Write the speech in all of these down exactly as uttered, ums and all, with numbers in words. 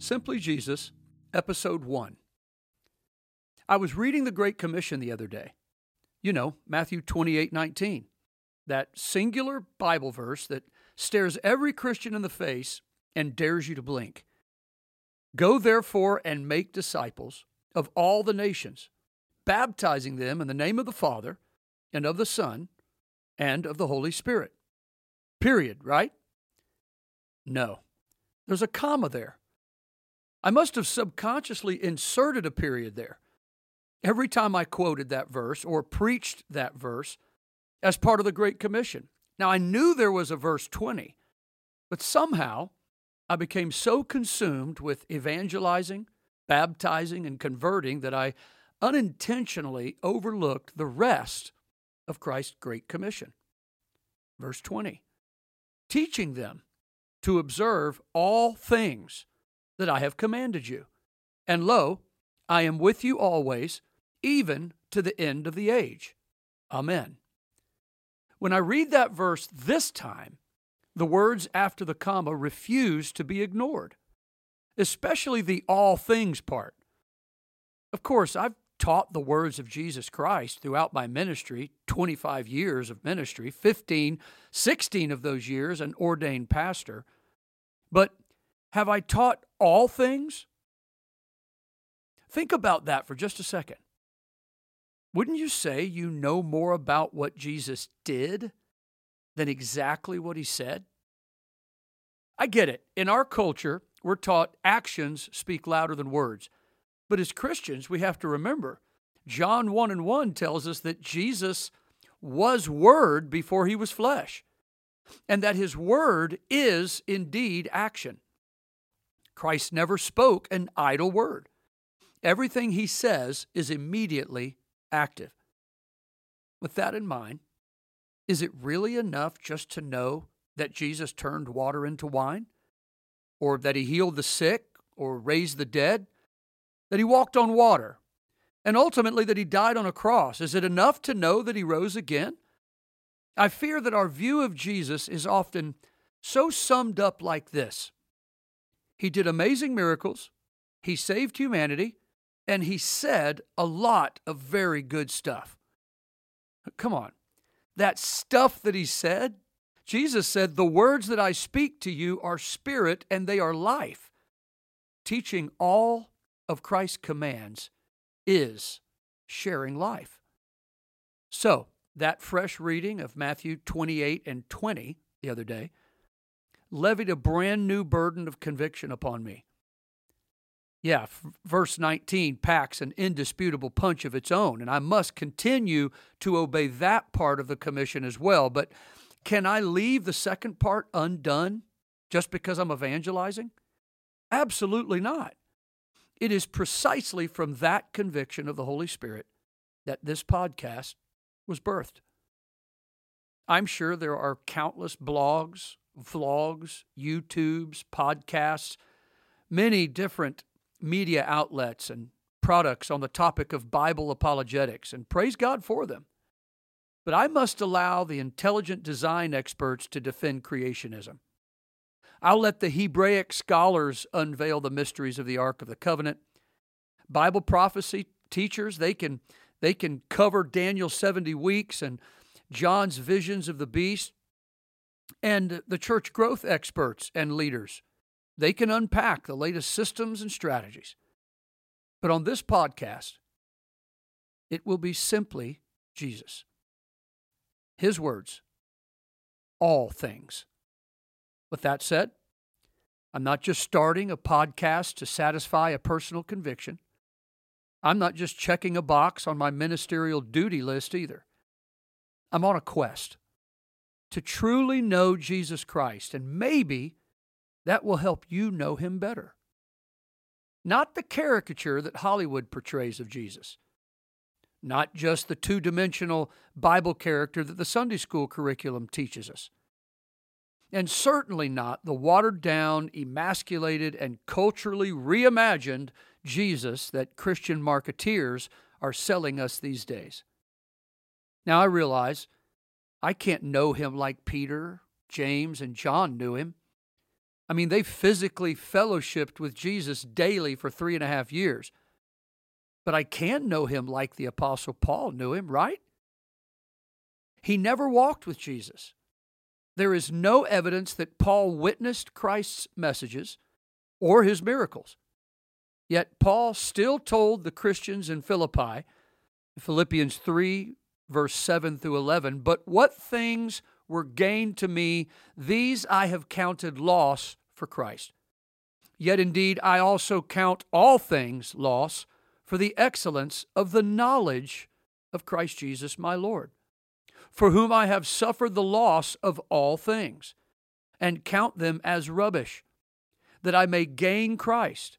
Simply Jesus, Episode one. I was reading the Great Commission the other day. You know, Matthew twenty-eight nineteen, that singular Bible verse that stares every Christian in the face and dares you to blink. Go therefore and make disciples of all the nations, baptizing them in the name of the Father and of the Son and of the Holy Spirit. Period, right? No. There's a comma there. I must have subconsciously inserted a period there. Every time I quoted that verse or preached that verse as part of the Great Commission. Now, I knew there was a verse twenty, but somehow I became so consumed with evangelizing, baptizing, and converting that I unintentionally overlooked the rest of Christ's Great Commission. Verse twenty, teaching them to observe all things that I have commanded you. And lo, I am with you always, even to the end of the age. Amen. When I read that verse this time, the words after the comma refuse to be ignored, especially the all things part. Of course, I've taught the words of Jesus Christ throughout my ministry, twenty-five years of ministry, fifteen, sixteen of those years an ordained pastor. But have I taught all things? Think about that for just a second. Wouldn't you say you know more about what Jesus did than exactly what he said? I get it. In our culture, we're taught actions speak louder than words. But as Christians, we have to remember, John one and one tells us that Jesus was Word before he was flesh, and that his Word is indeed action. Christ never spoke an idle word. Everything he says is immediately active. With that in mind, is it really enough just to know that Jesus turned water into wine, or that he healed the sick or raised the dead, that he walked on water, and ultimately that he died on a cross? Is it enough to know that he rose again? I fear that our view of Jesus is often so summed up like this. He did amazing miracles, he saved humanity, and he said a lot of very good stuff. Come on. That stuff that he said, Jesus said, the words that I speak to you are spirit and they are life. Teaching all of Christ's commands is sharing life. So, that fresh reading of Matthew twenty-eight and twenty the other day levied a brand new burden of conviction upon me. Yeah, verse nineteen packs an indisputable punch of its own, and I must continue to obey that part of the commission as well. But can I leave the second part undone just because I'm evangelizing? Absolutely not. It is precisely from that conviction of the Holy Spirit that this podcast was birthed. I'm sure there are countless blogs, vlogs, YouTubes, podcasts, many different media outlets and products on the topic of Bible apologetics, and praise God for them. But I must allow the intelligent design experts to defend creationism. I'll let the Hebraic scholars unveil the mysteries of the Ark of the Covenant. Bible prophecy teachers, they can they can cover Daniel's seventy weeks and John's visions of the beast. And the church growth experts and leaders, they can unpack the latest systems and strategies. But on this podcast, it will be simply Jesus. His words, all things. With that said, I'm not just starting a podcast to satisfy a personal conviction. I'm not just checking a box on my ministerial duty list either. I'm on a quest to truly know Jesus Christ, and maybe that will help you know him better. Not the caricature that Hollywood portrays of Jesus. Not just the two-dimensional Bible character that the Sunday school curriculum teaches us. And certainly not the watered-down, emasculated, and culturally reimagined Jesus that Christian marketeers are selling us these days. Now I realize I can't know him like Peter, James, and John knew him. I mean, they physically fellowshiped with Jesus daily for three and a half years. But I can know him like the Apostle Paul knew him, right? He never walked with Jesus. There is no evidence that Paul witnessed Christ's messages or his miracles. Yet Paul still told the Christians in Philippi, Philippians three, verse seven through eleven, "But what things were gained to me, these I have counted loss for Christ. Yet indeed I also count all things loss for the excellence of the knowledge of Christ Jesus my Lord, for whom I have suffered the loss of all things, and count them as rubbish, that I may gain Christ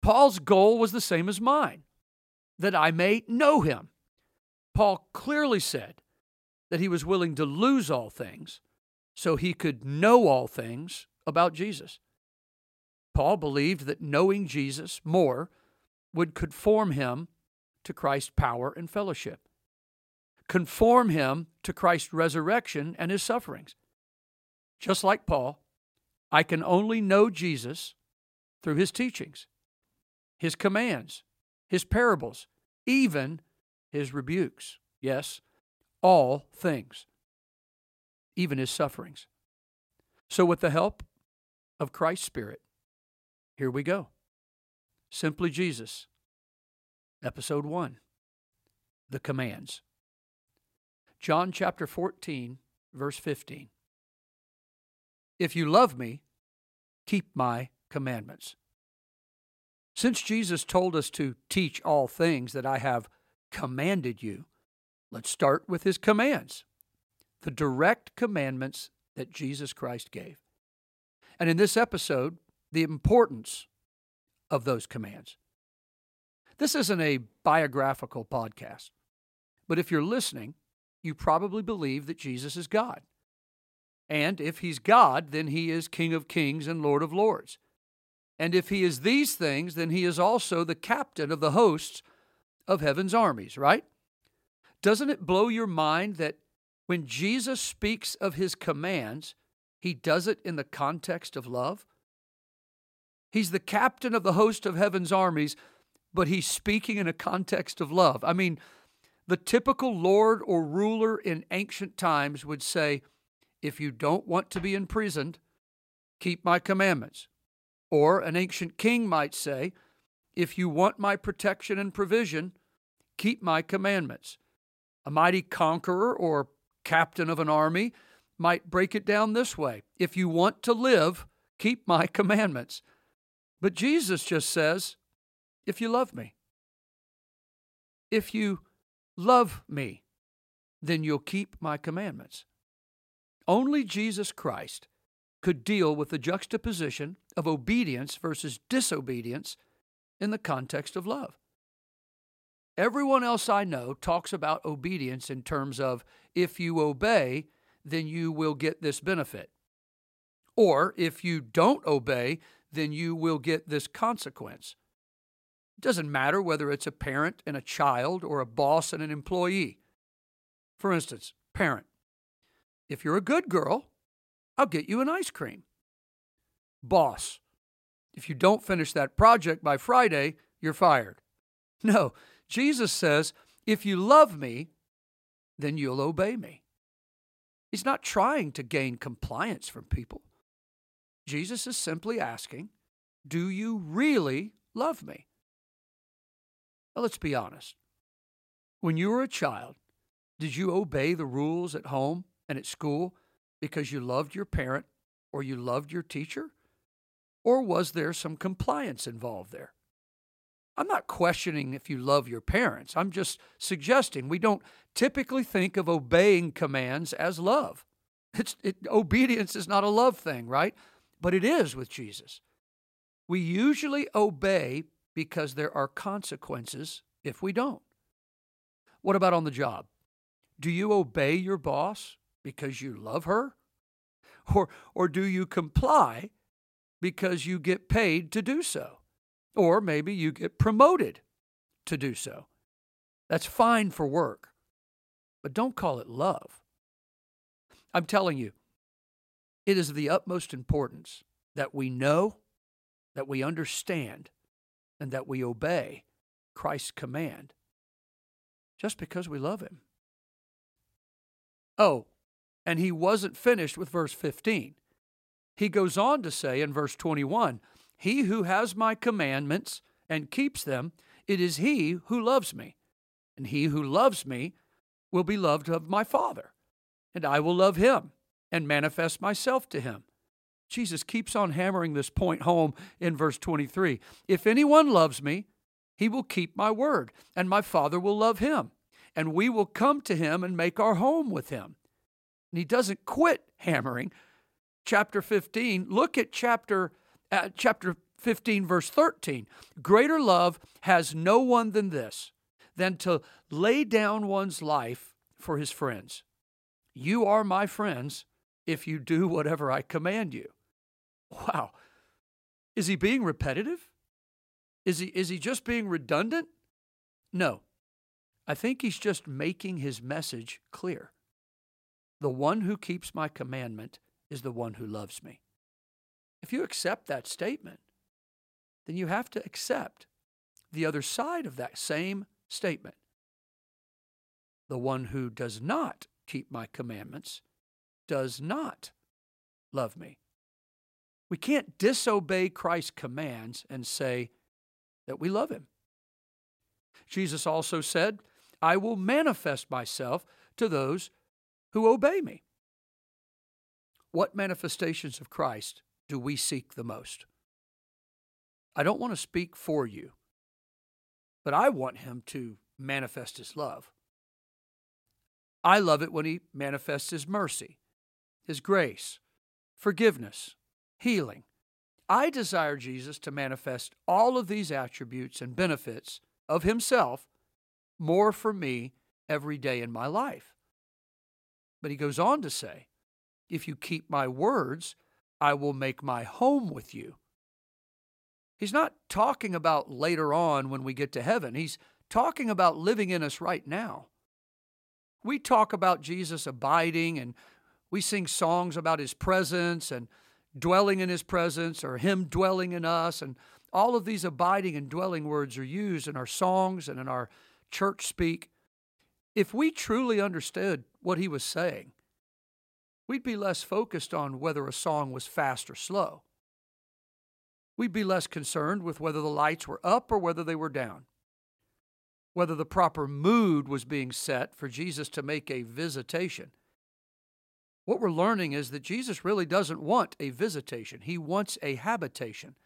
Paul's goal was the same as mine, that I may know him. Paul clearly said that he was willing to lose all things so he could know all things about Jesus. Paul believed that knowing Jesus more would conform him to Christ's power and fellowship, conform him to Christ's resurrection and his sufferings. Just like Paul, I can only know Jesus through his teachings, his commands, his parables, even his rebukes. Yes, all things, even his sufferings. So with the help of Christ's Spirit, here we go. Simply Jesus, Episode one, The Commands. John chapter fourteen, verse fifteen. "If you love me, keep my commandments." Since Jesus told us to teach all things that I have commanded you, let's start with his commands, the direct commandments that Jesus Christ gave. And in this episode, the importance of those commands. This isn't a biographical podcast, but if you're listening, you probably believe that Jesus is God. And if he's God, then he is King of Kings and Lord of Lords. And if he is these things, then he is also the captain of the hosts of heaven's armies, right? Doesn't it blow your mind that when Jesus speaks of his commands, he does it in the context of love? He's the captain of the host of heaven's armies, but he's speaking in a context of love. I mean, the typical lord or ruler in ancient times would say, "If you don't want to be imprisoned, keep my commandments." Or an ancient king might say, "If you want my protection and provision, keep my commandments." A mighty conqueror or captain of an army might break it down this way: "If you want to live, keep my commandments." But Jesus just says, "If you love me." If you love me, then you'll keep my commandments. Only Jesus Christ could deal with the juxtaposition of obedience versus disobedience in the context of love. Everyone else I know talks about obedience in terms of, if you obey, then you will get this benefit. Or if you don't obey, then you will get this consequence. It doesn't matter whether it's a parent and a child or a boss and an employee. For instance, parent, "If you're a good girl, I'll get you an ice cream." Boss, "If you don't finish that project by Friday, you're fired." No, Jesus says, "If you love me, then you'll obey me." He's not trying to gain compliance from people. Jesus is simply asking, "Do you really love me?" Now, let's be honest. When you were a child, did you obey the rules at home and at school because you loved your parent or you loved your teacher? Or was there some compliance involved there? I'm not questioning if you love your parents. I'm just suggesting we don't typically think of obeying commands as love. It's, it, obedience is not a love thing, right? But it is with Jesus. We usually obey because there are consequences if we don't. What about on the job? Do you obey your boss because you love her? Or, or do you comply because you get paid to do so? Or maybe you get promoted to do so. That's fine for work, but don't call it love. I'm telling you, it is of the utmost importance that we know, that we understand, and that we obey Christ's command just because we love him. Oh, and he wasn't finished with verse fifteen. He goes on to say in verse twenty-one, "He who has my commandments and keeps them, it is he who loves me. And he who loves me will be loved of my Father, and I will love him and manifest myself to him." Jesus keeps on hammering this point home in verse twenty-three. "If anyone loves me, he will keep my word, and my Father will love him, and we will come to him and make our home with him." And he doesn't quit hammering. Chapter fifteen, look at chapter uh, chapter fifteen, verse thirteen. "Greater love has no one than this, than to lay down one's life for his friends. You are my friends if you do whatever I command you." Wow. Is he being repetitive? Is he, is he just being redundant? No. I think he's just making his message clear. The one who keeps my commandment is the one who loves me. If you accept that statement, then you have to accept the other side of that same statement. The one who does not keep my commandments does not love me. We can't disobey Christ's commands and say that we love him. Jesus also said, "I will manifest myself to those who obey me." What manifestations of Christ do we seek the most? I don't want to speak for you, but I want him to manifest his love. I love it when he manifests his mercy, his grace, forgiveness, healing. I desire Jesus to manifest all of these attributes and benefits of himself more for me every day in my life. But he goes on to say, "If you keep my words, I will make my home with you." He's not talking about later on when we get to heaven. He's talking about living in us right now. We talk about Jesus abiding, and we sing songs about his presence and dwelling in his presence, or him dwelling in us, and all of these abiding and dwelling words are used in our songs and in our church speak. If we truly understood what he was saying, we'd be less focused on whether a song was fast or slow. We'd be less concerned with whether the lights were up or whether they were down, whether the proper mood was being set for Jesus to make a visitation. What we're learning is that Jesus really doesn't want a visitation. He wants a habitation.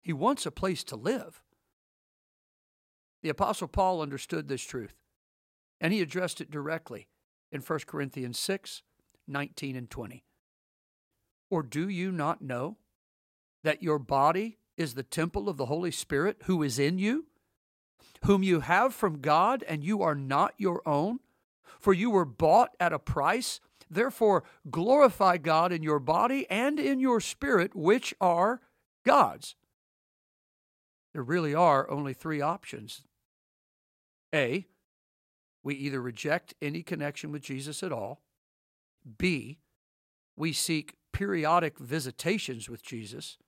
He wants a place to live. The Apostle Paul understood this truth, and he addressed it directly in First Corinthians six, nineteen and twenty. "Or do you not know that your body is the temple of the Holy Spirit who is in you, whom you have from God, and you are not your own? For you were bought at a price. Therefore glorify God in your body and in your spirit, which are God's." There really are only three options. A, we either reject any connection with Jesus at all. B, we seek periodic visitations with Jesus.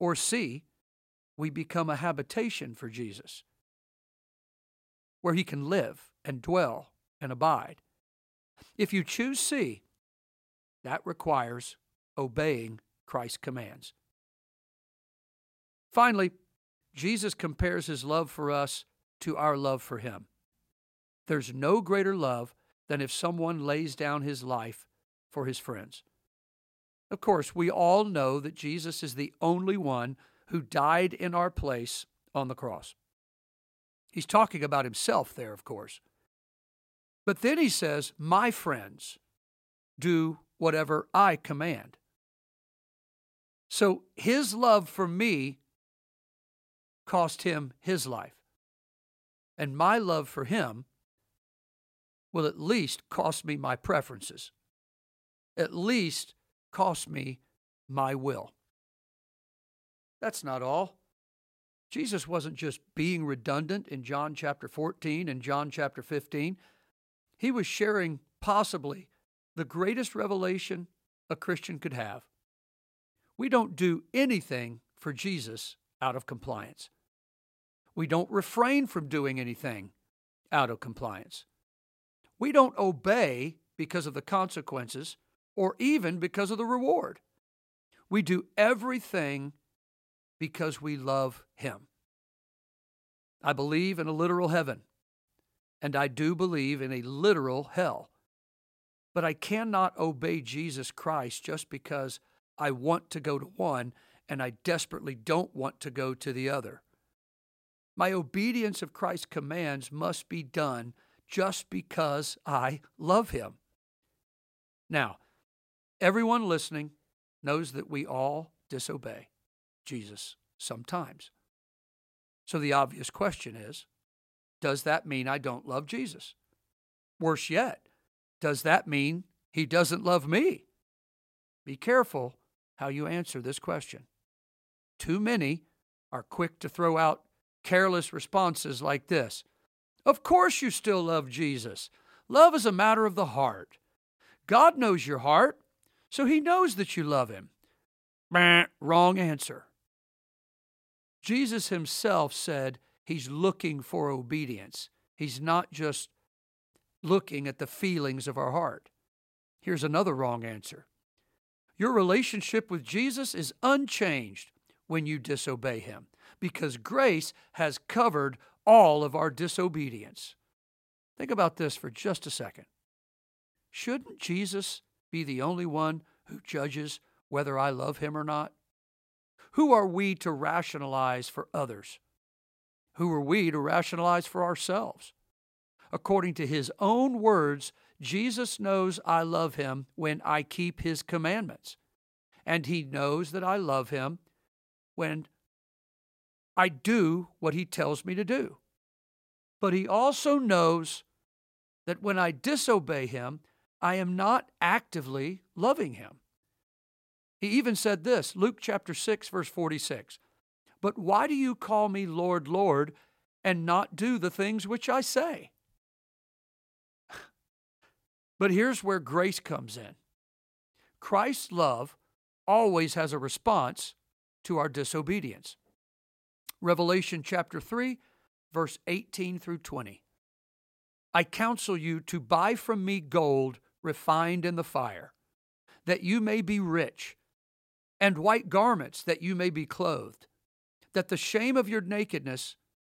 Or C, we become a habitation for Jesus, where he can live and dwell and abide. If you choose C, that requires obeying Christ's commands. Finally, Jesus compares his love for us to our love for him. There's no greater love than if someone lays down his life for his friends. Of course, we all know that Jesus is the only one who died in our place on the cross. He's talking about himself there, of course. But then he says, "My friends, do whatever I command. So his love for me cost him his life. And my love for him will at least cost me my preferences, at least cost me my will. That's not all. Jesus wasn't just being redundant in John chapter fourteen and John chapter fifteen. He was sharing possibly the greatest revelation a Christian could have. We don't do anything for Jesus out of compliance. We don't refrain from doing anything out of compliance. We don't obey because of the consequences or even because of the reward. We do everything because we love him. I believe in a literal heaven, and I do believe in a literal hell. But I cannot obey Jesus Christ just because I want to go to one and I desperately don't want to go to the other. My obedience of Christ's commands must be done just because I love him. Now, everyone listening knows that we all disobey Jesus sometimes. So the obvious question is, does that mean I don't love Jesus? Worse yet, does that mean he doesn't love me? Be careful how you answer this question. Too many are quick to throw out careless responses like this. Of course you still love Jesus. Love is a matter of the heart. God knows your heart, so he knows that you love him. Bah, wrong answer. Jesus himself said he's looking for obedience. He's not just looking at the feelings of our heart. Here's another wrong answer. Your relationship with Jesus is unchanged when you disobey him, because grace has covered all of our disobedience. Think about this for just a second. Shouldn't Jesus be the only one who judges whether I love him or not? Who are we to rationalize for others? Who are we to rationalize for ourselves? According to his own words, Jesus knows I love him when I keep his commandments, and he knows that I love him when I do what he tells me to do. But he also knows that when I disobey him, I am not actively loving him. He even said this, Luke chapter six, verse forty-six, "But why do you call me Lord, Lord, and not do the things which I say?" But here's where grace comes in. Christ's love always has a response to our disobedience. Revelation chapter three, verse eighteen through twenty. "I counsel you to buy from me gold refined in the fire, that you may be rich, and white garments that you may be clothed, that the shame of your nakedness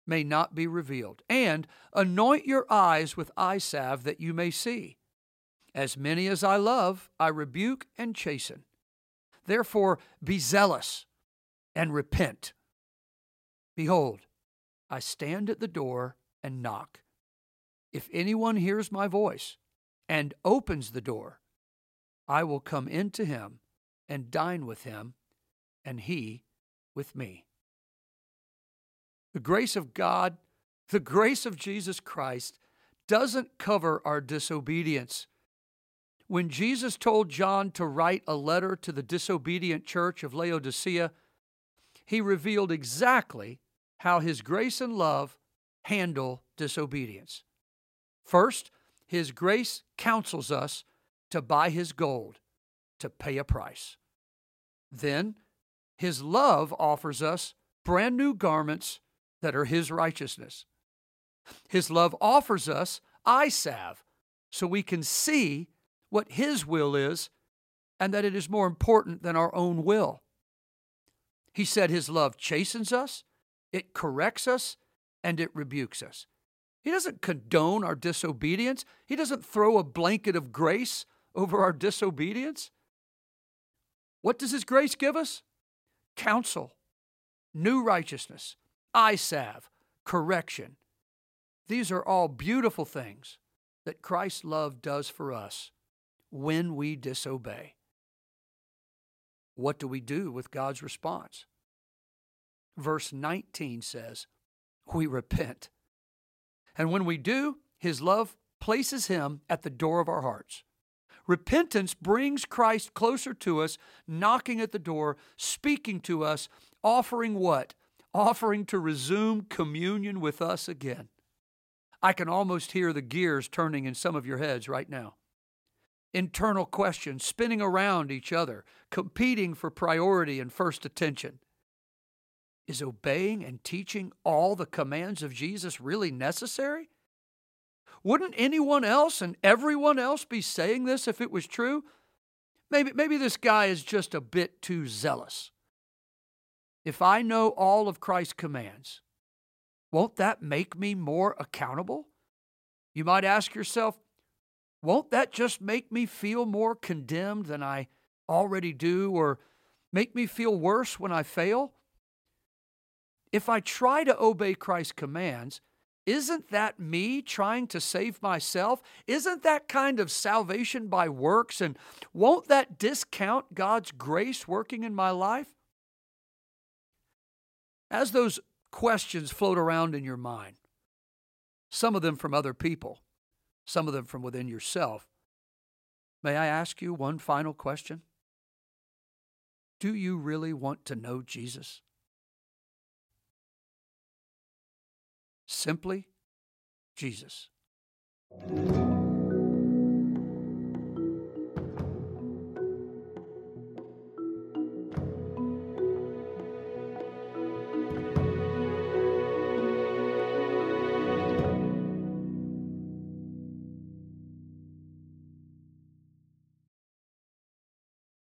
may not be revealed, and anoint your eyes with eye salve that you may see. As many as I love, I rebuke and chasten. Therefore be zealous and repent. Behold, I stand at the door and knock. If anyone hears my voice and opens the door, I will come into him and dine with him, and he with me." The grace of God, the grace of Jesus Christ, doesn't cover our disobedience. When Jesus told John to write a letter to the disobedient church of Laodicea, he revealed exactly how his grace and love handle disobedience. First, his grace counsels us to buy his gold, to pay a price. Then, his love offers us brand new garments that are his righteousness. His love offers us eye salve so we can see what his will is and that it is more important than our own will. He said his love chastens us, it corrects us, and it rebukes us. He doesn't condone our disobedience. He doesn't throw a blanket of grace over our disobedience. What does his grace give us? Counsel, new righteousness, eye salve, correction. These are all beautiful things that Christ's love does for us when we disobey. What do we do with God's response? Verse nineteen says, we repent. And when we do, His love places Him at the door of our hearts. Repentance brings Christ closer to us, knocking at the door, speaking to us, offering what? Offering to resume communion with us again. I can almost hear the gears turning in some of your heads right now. Internal questions spinning around each other, competing for priority and first attention. Is obeying and teaching all the commands of Jesus really necessary? Wouldn't anyone else and everyone else be saying this if it was true? Maybe, maybe this guy is just a bit too zealous. If I know all of Christ's commands, won't that make me more accountable? You might ask yourself, won't that just make me feel more condemned than I already do, or make me feel worse when I fail? If I try to obey Christ's commands, isn't that me trying to save myself? Isn't that kind of salvation by works? And won't that discount God's grace working in my life? As those questions float around in your mind, some of them from other people, some of them from within yourself, may I ask you one final question? Do you really want to know Jesus? Simply Jesus.